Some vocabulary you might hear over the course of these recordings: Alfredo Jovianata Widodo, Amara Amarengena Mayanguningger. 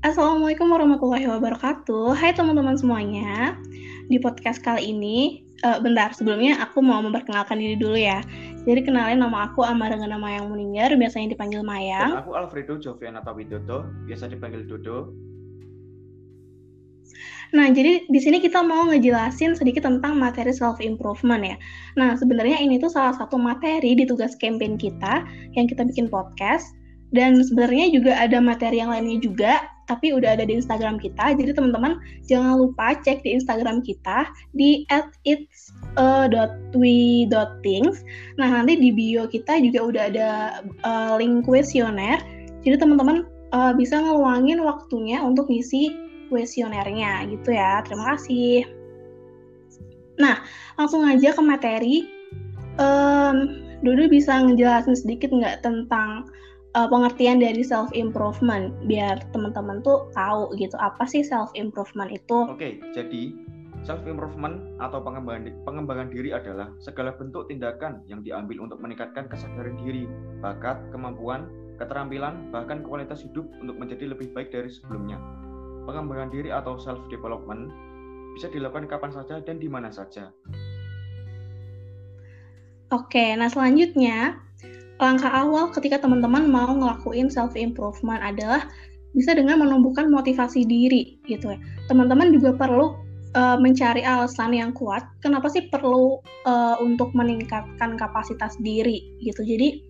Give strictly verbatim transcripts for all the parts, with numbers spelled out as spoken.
Assalamualaikum warahmatullahi wabarakatuh. Hai teman-teman semuanya. Di podcast kali ini, uh, bentar sebelumnya aku mau memperkenalkan diri dulu ya. Jadi kenalin, nama aku Amara Amarengena Mayanguningger, biasanya dipanggil Mayang. Dan aku Alfredo Jovianata Widodo, biasa dipanggil Dodo. Nah, jadi di sini kita mau ngejelasin sedikit tentang materi self-improvement ya. Nah, sebenarnya ini tuh salah satu materi di tugas campaign kita yang kita bikin podcast. Dan sebenarnya juga ada materi yang lainnya juga, tapi udah ada di Instagram kita. Jadi teman-teman jangan lupa cek di Instagram kita di at its dot t w dot things. Nah, nanti di bio kita juga udah ada uh, link kuesioner. Jadi teman-teman uh, bisa ngeluangin waktunya untuk ngisi kuesionernya gitu ya. Terima kasih. Nah, langsung aja ke materi. Um, Dodo bisa ngejelasin sedikit nggak tentang uh, pengertian dari self improvement biar teman-teman tuh tahu gitu, apa sih self improvement itu? Oke, jadi self improvement atau pengembangan pengembangan diri adalah segala bentuk tindakan yang diambil untuk meningkatkan kesadaran diri, bakat, kemampuan, keterampilan, bahkan kualitas hidup untuk menjadi lebih baik dari sebelumnya. Pengembangan diri atau self development bisa dilakukan kapan saja dan di mana saja. Oke, nah selanjutnya langkah awal ketika teman-teman mau ngelakuin self improvement adalah bisa dengan menumbuhkan motivasi diri gitu ya. Teman-teman juga perlu uh, mencari alasan yang kuat kenapa sih perlu uh, untuk meningkatkan kapasitas diri gitu. Jadi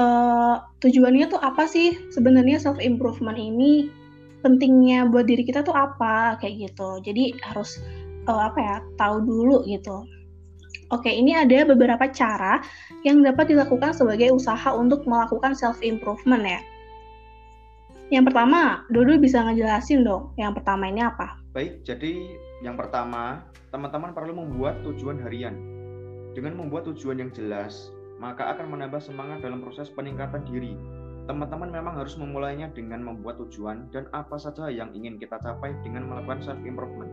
uh, tujuannya tuh apa sih sebenarnya self improvement ini? Pentingnya buat diri kita tuh apa kayak gitu. Jadi harus uh, apa ya, tahu dulu gitu. Oke, ini ada beberapa cara yang dapat dilakukan sebagai usaha untuk melakukan self improvement ya. Yang pertama, Dodo bisa ngejelasin dong. Yang pertama ini apa? Baik, jadi yang pertama, teman-teman perlu membuat tujuan harian. Dengan membuat tujuan yang jelas, maka akan menambah semangat dalam proses peningkatan diri. Teman-teman memang harus memulainya dengan membuat tujuan dan apa saja yang ingin kita capai dengan melakukan self-improvement.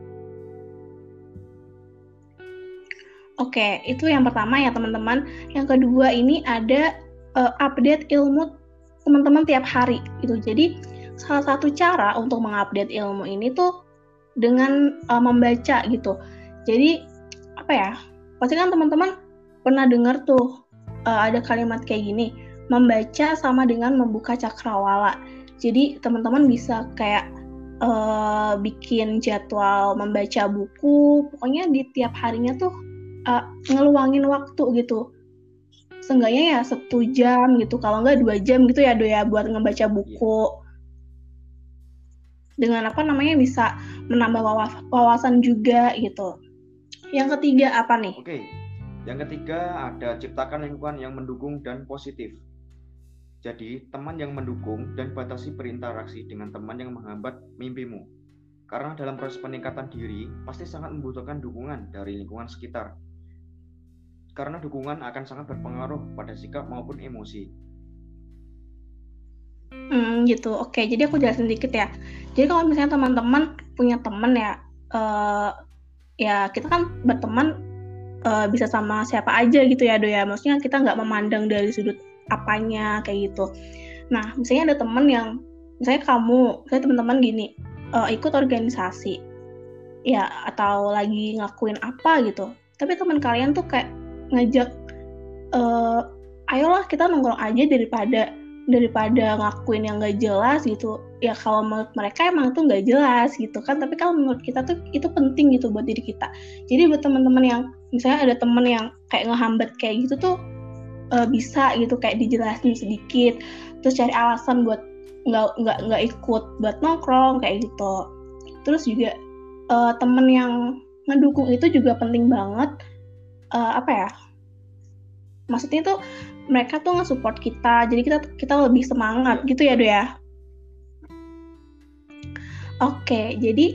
Oke, itu yang pertama ya teman-teman. Yang kedua ini ada uh, update ilmu teman-teman tiap hari gitu. Jadi salah satu cara untuk mengupdate ilmu ini tuh dengan uh, membaca gitu. Jadi apa ya, pasti kan teman-teman pernah dengar tuh uh, ada kalimat kayak gini, membaca sama dengan membuka cakrawala. Jadi teman-teman bisa kayak uh, bikin jadwal membaca buku. Pokoknya di tiap harinya tuh uh, ngeluangin waktu gitu. Seenggaknya ya satu jam gitu. Kalau nggak dua jam gitu ya, doya buat ngebaca buku. Dengan apa namanya bisa menambah wawasan juga gitu. Yang ketiga apa nih? Oke. Yang ketiga ada ciptakan lingkungan yang mendukung dan positif. Jadi, teman yang mendukung dan batasi berinteraksi dengan teman yang menghambat mimpimu. Karena dalam proses peningkatan diri, pasti sangat membutuhkan dukungan dari lingkungan sekitar. Karena dukungan akan sangat berpengaruh pada sikap maupun emosi. Hmm, gitu. Oke, jadi aku jelasin dikit ya. Jadi kalau misalnya teman-teman punya teman ya, uh, ya kita kan berteman uh, bisa sama siapa aja gitu ya, Do ya. Maksudnya kita nggak memandang dari sudut apanya kayak gitu. Nah, misalnya ada teman yang, misalnya kamu, misalnya teman-teman gini, uh, ikut organisasi, ya atau lagi ngelakuin apa gitu. Tapi teman kalian tuh kayak ngajak, uh, ayolah kita nongkrong aja daripada daripada ngelakuin yang nggak jelas gitu. Ya kalau menurut mereka emang tuh nggak jelas gitu kan. Tapi kalau menurut kita tuh itu penting gitu buat diri kita. Jadi buat teman-teman yang misalnya ada teman yang kayak ngehambat kayak gitu tuh e, bisa gitu kayak dijelasin sedikit, terus cari alasan buat nggak nggak nggak ikut buat nongkrong kayak gitu. Terus juga e, teman yang ngedukung itu juga penting banget. E, apa ya? Maksudnya tuh mereka tuh nge-support kita, jadi kita kita lebih semangat gitu ya, Do ya. Oke, jadi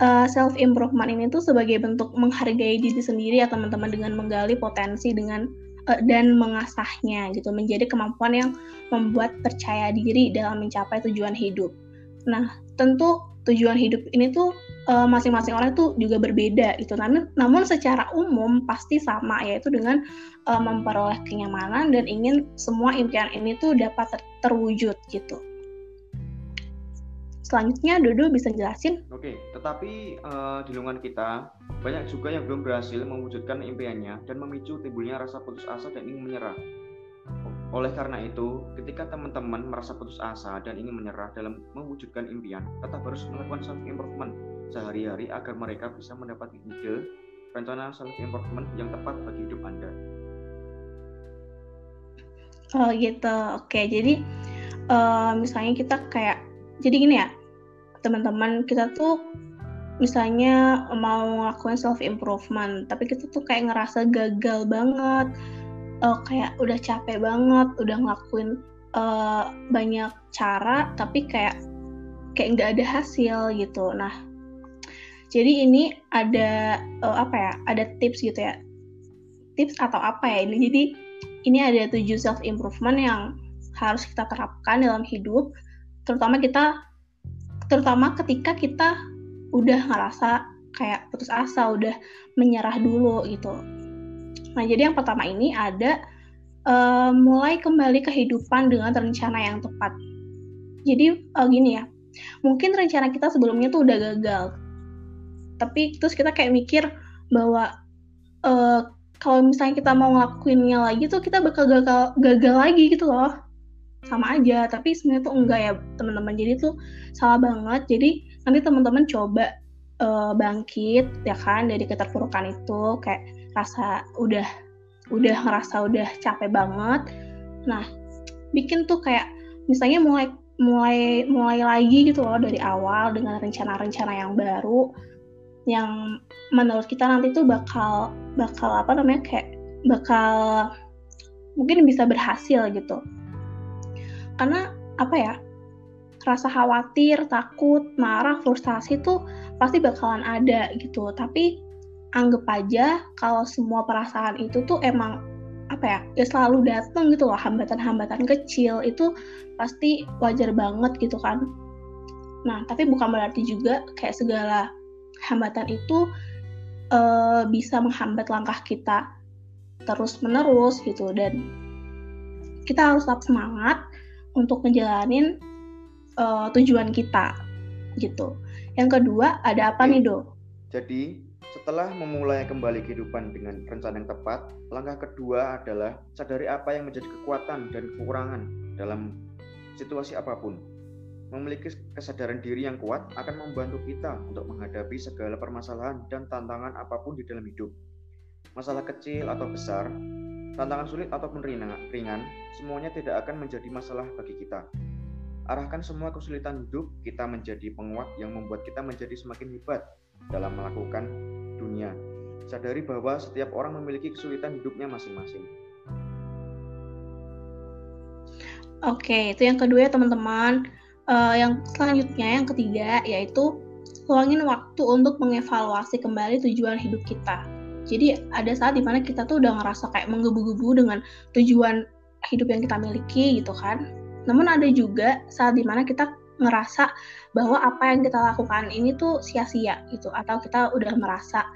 uh, self improvement ini tuh sebagai bentuk menghargai diri sendiri ya teman-teman, dengan menggali potensi dengan uh, dan mengasahnya gitu, menjadi kemampuan yang membuat percaya diri dalam mencapai tujuan hidup. Nah, tentu tujuan hidup ini tuh uh, masing-masing orang tuh juga berbeda gitu. Namun, namun secara umum pasti sama, yaitu dengan uh, memperoleh kenyamanan dan ingin semua impian ini tuh dapat ter- terwujud gitu. Selanjutnya, Dodo bisa jelasin? Oke, tetapi uh, di lingkungan kita, banyak juga yang belum berhasil mewujudkan impiannya dan memicu timbulnya rasa putus asa dan ingin menyerah. Oleh karena itu, ketika teman-teman merasa putus asa dan ingin menyerah dalam mewujudkan impian, tetap harus melakukan self-improvement sehari-hari agar mereka bisa mendapat ide, rencana self-improvement yang tepat bagi hidup Anda. Oh gitu, oke. Jadi, uh, misalnya kita kayak, jadi gini ya, teman-teman, kita tuh misalnya mau ngelakuin self-improvement, tapi kita tuh kayak ngerasa gagal banget, uh, kayak udah capek banget, udah ngelakuin uh, banyak cara, tapi kayak kayak nggak ada hasil gitu. Nah, jadi ini ada uh, apa ya, ada tips gitu ya, tips atau apa ya ini. Jadi ini ada tujuh self-improvement yang harus kita terapkan dalam hidup, terutama kita terutama ketika kita udah ngerasa kayak putus asa, udah menyerah dulu gitu. Nah, jadi yang pertama ini ada uh, mulai kembali kehidupan dengan rencana yang tepat. Jadi uh, gini ya, mungkin rencana kita sebelumnya tuh udah gagal, tapi terus kita kayak mikir bahwa uh, kalau misalnya kita mau ngelakuinnya lagi tuh kita bakal gagal, gagal lagi gitu loh, sama aja. Tapi sebenarnya tuh enggak ya teman-teman, jadi tuh salah banget. Jadi nanti teman-teman coba uh, bangkit ya kan dari keterpurukan itu, kayak rasa udah udah ngerasa udah capek banget. Nah, bikin tuh kayak misalnya mulai mulai mulai lagi gitu loh dari awal dengan rencana-rencana yang baru, yang menurut kita nanti tuh bakal bakal apa namanya kayak bakal mungkin bisa berhasil gitu. Karena apa ya, rasa khawatir, takut, marah, frustasi tuh pasti bakalan ada gitu. Tapi anggap aja kalau semua perasaan itu tuh emang apa ya, ya selalu datang gitu loh, hambatan-hambatan kecil itu pasti wajar banget gitu kan. Nah, tapi bukan berarti juga kayak segala hambatan itu e, bisa menghambat langkah kita terus-menerus gitu. Dan kita harus tetap semangat untuk ngejalanin uh, tujuan kita, gitu. Yang kedua, ada apa nih, Do? Jadi, setelah memulai kembali kehidupan dengan rencana yang tepat, langkah kedua adalah sadari apa yang menjadi kekuatan dan kekurangan dalam situasi apapun. Memiliki kesadaran diri yang kuat akan membantu kita untuk menghadapi segala permasalahan dan tantangan apapun di dalam hidup. Masalah kecil atau besar, tantangan sulit ataupun ringan, semuanya tidak akan menjadi masalah bagi kita. Arahkan semua kesulitan hidup kita menjadi penguat yang membuat kita menjadi semakin hebat dalam melakukan dunia. Sadari bahwa setiap orang memiliki kesulitan hidupnya masing-masing. Oke, itu yang kedua ya teman-teman. Uh, yang selanjutnya, yang ketiga, yaitu luangin waktu untuk mengevaluasi kembali tujuan hidup kita. Jadi ada saat dimana kita tuh udah ngerasa kayak menggebu-gebu dengan tujuan hidup yang kita miliki gitu kan. Namun ada juga saat dimana kita ngerasa bahwa apa yang kita lakukan ini tuh sia-sia gitu. Atau kita udah merasa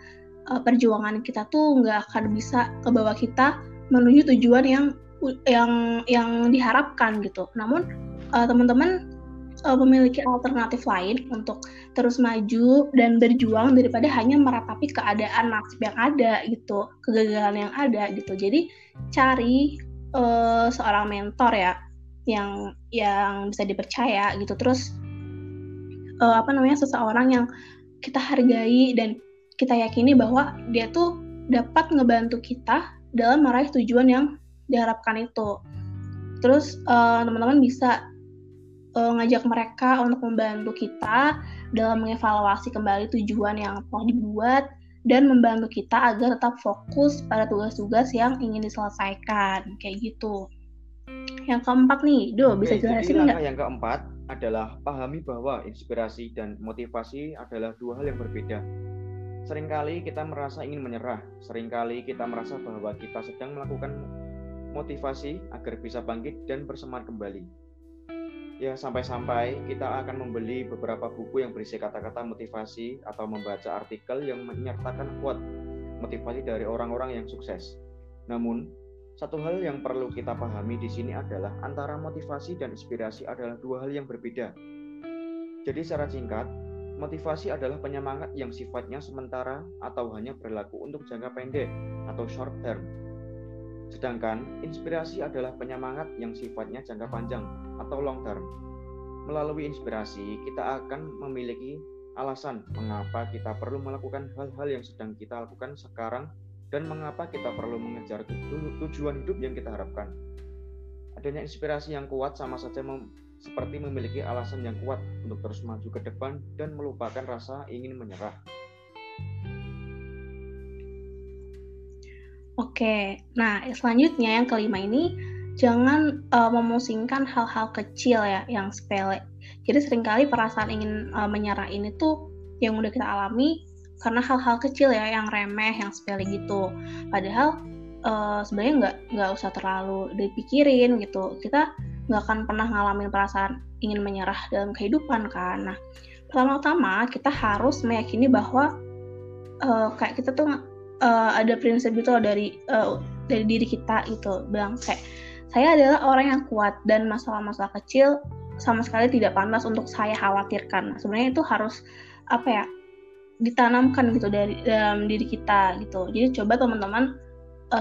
uh, perjuangan kita tuh nggak akan bisa kebawa kita menuju tujuan yang yang yang diharapkan gitu. Namun uh, teman-teman uh, memiliki alternatif lain untuk terus maju dan berjuang daripada hanya meratapi keadaan nasib yang ada gitu, kegagalan yang ada gitu. Jadi cari uh, seorang mentor ya yang yang bisa dipercaya gitu, terus uh, apa namanya seseorang yang kita hargai dan kita yakini bahwa dia tuh dapat ngebantu kita dalam meraih tujuan yang diharapkan itu. Terus uh, teman-teman bisa ngajak mereka untuk membantu kita dalam mengevaluasi kembali tujuan yang telah dibuat dan membantu kita agar tetap fokus pada tugas-tugas yang ingin diselesaikan, kayak gitu. Yang keempat nih, Do, bisa Oke, jelasin nggak? Yang keempat adalah pahami bahwa inspirasi dan motivasi adalah dua hal yang berbeda. Seringkali kita merasa ingin menyerah, seringkali kita merasa bahwa kita sedang melakukan motivasi agar bisa bangkit dan bersemangat kembali. Ya, sampai-sampai kita akan membeli beberapa buku yang berisi kata-kata motivasi atau membaca artikel yang menyertakan quote motivasi dari orang-orang yang sukses. Namun, satu hal yang perlu kita pahami di sini adalah antara motivasi dan inspirasi adalah dua hal yang berbeda. Jadi secara singkat, motivasi adalah penyemangat yang sifatnya sementara atau hanya berlaku untuk jangka pendek atau short term. Sedangkan inspirasi adalah penyemangat yang sifatnya jangka panjang atau long term. Melalui inspirasi, kita akan memiliki alasan mengapa kita perlu melakukan hal-hal yang sedang kita lakukan sekarang dan mengapa kita perlu mengejar tujuan hidup yang kita harapkan. Adanya inspirasi yang kuat sama saja mem- seperti memiliki alasan yang kuat untuk terus maju ke depan dan melupakan rasa ingin menyerah. Oke, nah selanjutnya yang kelima ini, jangan uh, memusingkan hal-hal kecil ya, yang sepele. Jadi seringkali perasaan ingin uh, menyerah ini tuh yang udah kita alami karena hal-hal kecil ya, yang remeh, yang sepele gitu. Padahal Uh, sebenarnya nggak nggak usah terlalu dipikirin gitu, kita nggak akan pernah ngalamin perasaan ingin menyerah dalam kehidupan kan. Nah, pertama-tama kita harus meyakini bahwa uh, kayak kita tuh uh, ada prinsip gitu loh dari uh, dari diri kita gitu, bilang kayak saya adalah orang yang kuat dan masalah-masalah kecil sama sekali tidak pantas untuk saya khawatirkan. Nah, sebenarnya itu harus apa ya, ditanamkan gitu dari dalam diri kita gitu. Jadi coba teman-teman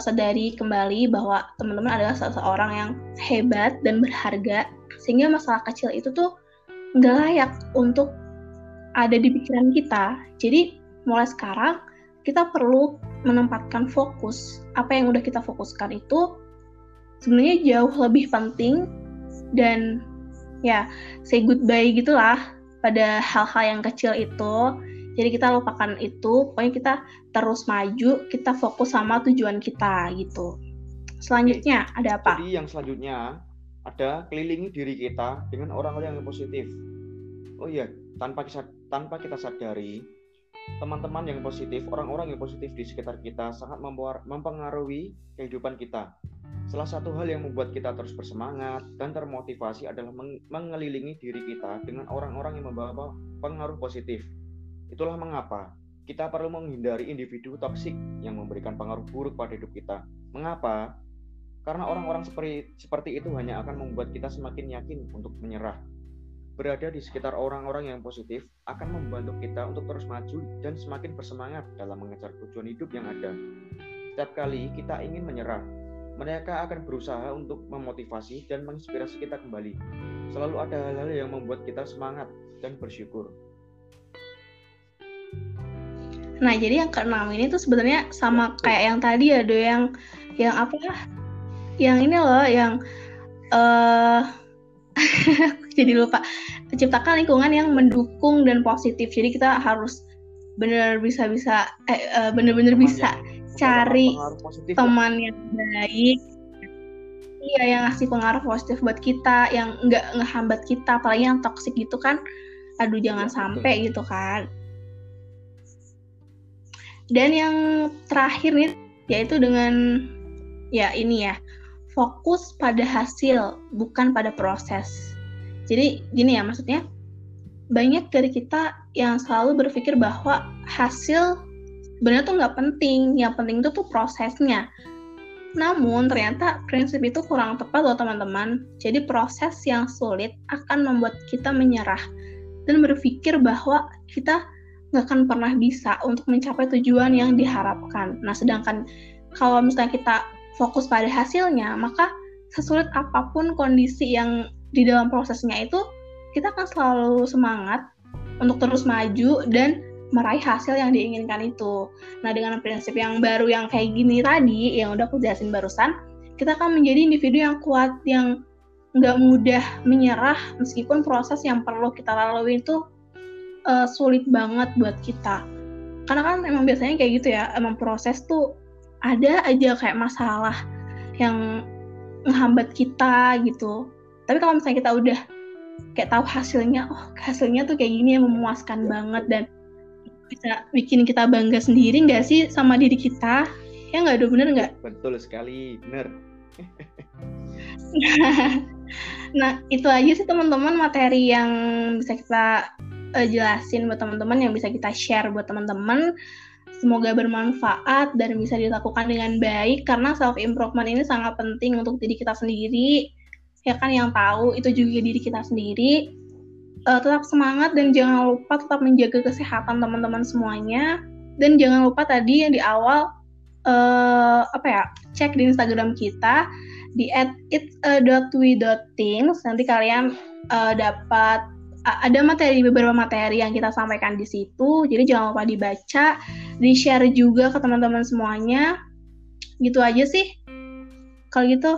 sadari kembali bahwa teman-teman adalah seseorang yang hebat dan berharga, sehingga masalah kecil itu tuh nggak layak untuk ada di pikiran kita. Jadi mulai sekarang kita perlu menempatkan fokus, apa yang udah kita fokuskan itu sebenarnya jauh lebih penting, dan ya say goodbye gitulah pada hal-hal yang kecil itu. Jadi kita lupakan itu, pokoknya kita terus maju, kita fokus sama tujuan kita gitu. Selanjutnya ada apa? Jadi yang selanjutnya ada kelilingi diri kita dengan orang-orang yang positif. Oh iya, tanpa tanpa kita sadari, teman-teman yang positif, orang-orang yang positif di sekitar kita sangat mempengaruhi kehidupan kita. Salah satu hal yang membuat kita terus bersemangat dan termotivasi adalah mengelilingi diri kita dengan orang-orang yang membawa pengaruh positif. Itulah mengapa kita perlu menghindari individu toksik yang memberikan pengaruh buruk pada hidup kita. Mengapa? Karena orang-orang seperti, seperti itu hanya akan membuat kita semakin yakin untuk menyerah. Berada di sekitar orang-orang yang positif akan membantu kita untuk terus maju dan semakin bersemangat dalam mengejar tujuan hidup yang ada. Setiap kali kita ingin menyerah, mereka akan berusaha untuk memotivasi dan menginspirasi kita kembali. Selalu ada hal-hal yang membuat kita semangat dan bersyukur. Nah, jadi yang keenam ini tuh sebenarnya sama kayak yang tadi ya, Do, yang yang apa ya? Yang ini loh, yang uh, jadi lupa. Ciptakan lingkungan yang mendukung dan positif. Jadi kita harus benar bisa-bisa eh uh, benar-benar bisa cari teman yang baik. Iya, yang ngasih pengaruh positif buat kita, yang enggak ngehambat kita, apalagi yang toksik gitu kan. Aduh, jangan sampai gitu kan. Dan yang terakhir nih, yaitu dengan, ya ini ya, fokus pada hasil, bukan pada proses. Jadi gini ya, maksudnya, banyak dari kita yang selalu berpikir bahwa hasil sebenarnya tuh nggak penting, yang penting itu tuh prosesnya. Namun ternyata prinsip itu kurang tepat loh teman-teman. Jadi proses yang sulit akan membuat kita menyerah dan berpikir bahwa kita nggak akan pernah bisa untuk mencapai tujuan yang diharapkan. Nah, sedangkan kalau misalnya kita fokus pada hasilnya, maka sesulit apapun kondisi yang di dalam prosesnya itu, kita akan selalu semangat untuk terus maju dan meraih hasil yang diinginkan itu. Nah, dengan prinsip yang baru yang kayak gini tadi, yang udah aku jelasin barusan, kita akan menjadi individu yang kuat, yang nggak mudah menyerah, meskipun proses yang perlu kita lalui itu Uh, sulit banget buat kita. Karena kan emang biasanya kayak gitu ya, emang proses tuh ada aja kayak masalah yang menghambat kita gitu. Tapi kalau misalnya kita udah kayak tahu hasilnya, oh hasilnya tuh kayak gini ya, memuaskan banget dan bisa bikin kita bangga sendiri nggak sih sama diri kita? Ya nggak, udah bener nggak? Betul sekali, bener. Nah, itu aja sih teman-teman materi yang bisa kita jelasin buat teman-teman, yang bisa kita share buat teman-teman. Semoga bermanfaat dan bisa dilakukan dengan baik, karena self improvement ini sangat penting untuk diri kita sendiri. Ya kan, yang tahu itu juga diri kita sendiri. uh, tetap semangat dan jangan lupa tetap menjaga kesehatan teman-teman semuanya. Dan jangan lupa tadi yang di awal, uh, apa ya, cek di Instagram kita di at its dot t w dot things. Nanti kalian uh, dapat uh, ada materi, beberapa materi yang kita sampaikan di situ. Jadi jangan lupa dibaca, di-share juga ke teman-teman semuanya. Gitu aja sih. Kalau gitu,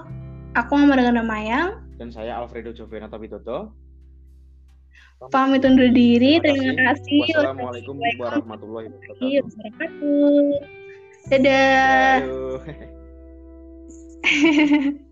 aku Amara Amarengena Mayang. Dan saya Alfredo Jovianata Widodo. Pamit undur diri. Terima kasih. Wassalamualaikum warahmatullahi wabarakatuh. Dadah.